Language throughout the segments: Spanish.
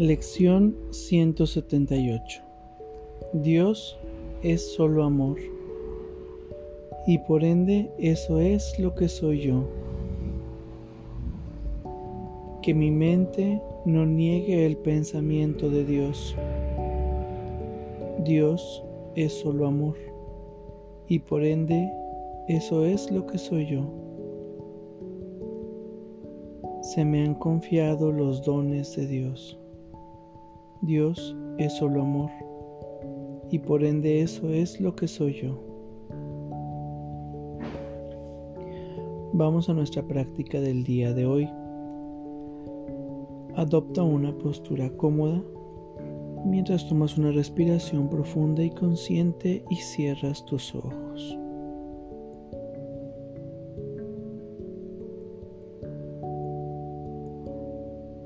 Lección 178. Dios es solo amor, y por ende eso es lo que soy yo. Que mi mente no niegue el pensamiento de Dios. Dios es solo amor, y por ende eso es lo que soy yo. Se me han confiado los dones de Dios. Dios es solo amor, y por ende eso es lo que soy yo. Vamos a nuestra práctica del día de hoy. Adopta una postura cómoda mientras tomas una respiración profunda y consciente y cierras tus ojos.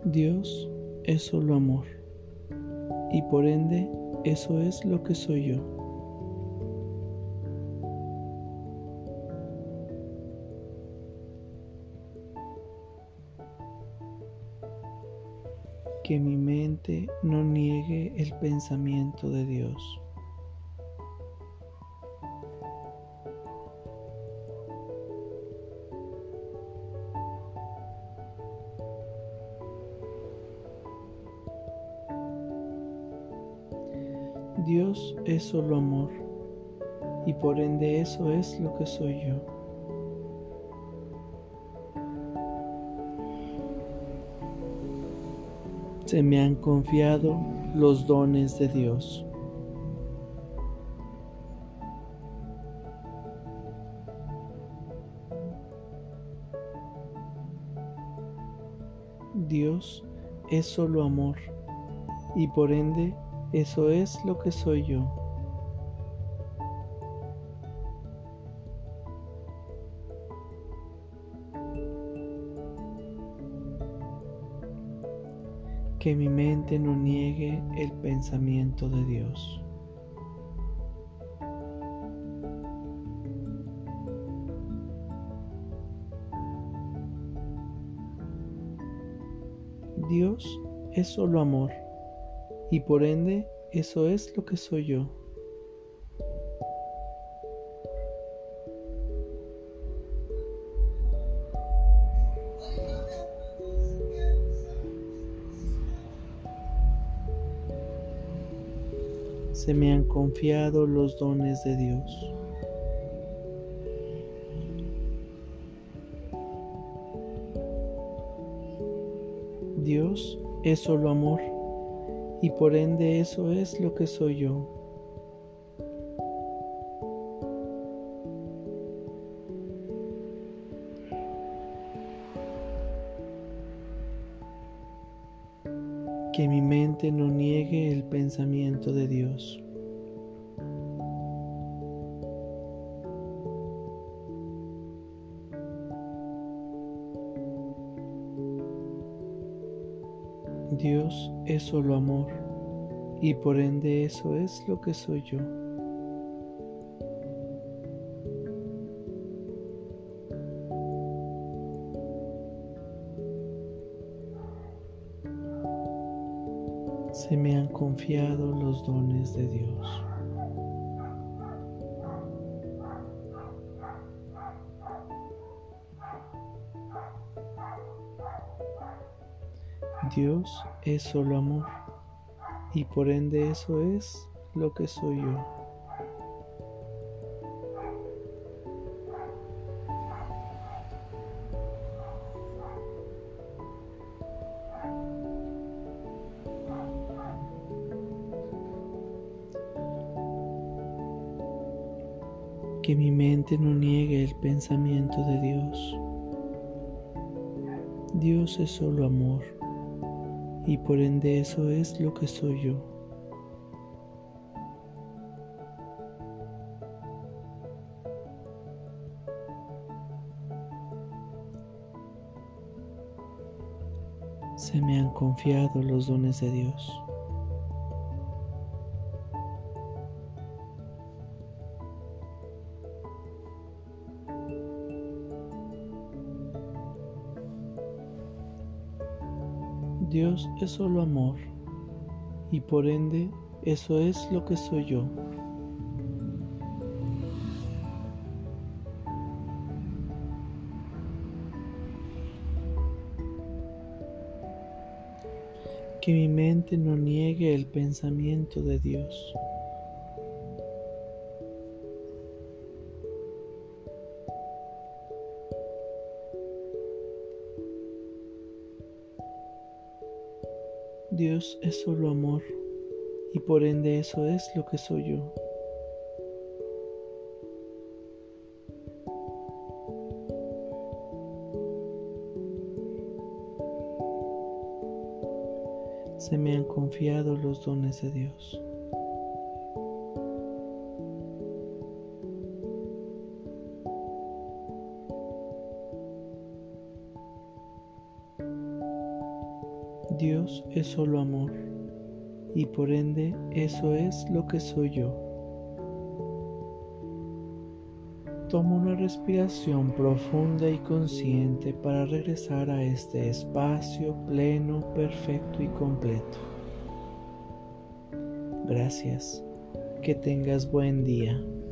Dios es solo amor, y por ende eso es lo que soy yo. Que mi mente no niegue el pensamiento de Dios. Dios es solo amor, y por ende eso es lo que soy yo. Se me han confiado los dones de Dios. Dios es solo amor, y por ende eso es lo que soy yo. Que mi mente no niegue el pensamiento de Dios. Dios es solo amor, y por ende, eso es lo que soy yo. Se me han confiado los dones de Dios. Dios es solo amor, y por ende eso es lo que soy yo. Que mi mente no niegue el pensamiento de Dios. Dios es solo amor, y por ende eso es lo que soy yo. Se me han confiado los dones de Dios. Dios es solo amor, y por ende eso es lo que soy yo. Que mi mente no niegue el pensamiento de Dios. Dios es solo amor, y por ende eso es lo que soy yo. Se me han confiado los dones de Dios. Dios es solo amor, y por ende eso es lo que soy yo. Que mi mente no niegue el pensamiento de Dios. Dios es solo amor, y por ende eso es lo que soy yo. Se me han confiado los dones de Dios. Dios es solo amor, y por ende eso es lo que soy yo. Tomo una respiración profunda y consciente para regresar a este espacio pleno, perfecto y completo. Gracias. Que tengas buen día.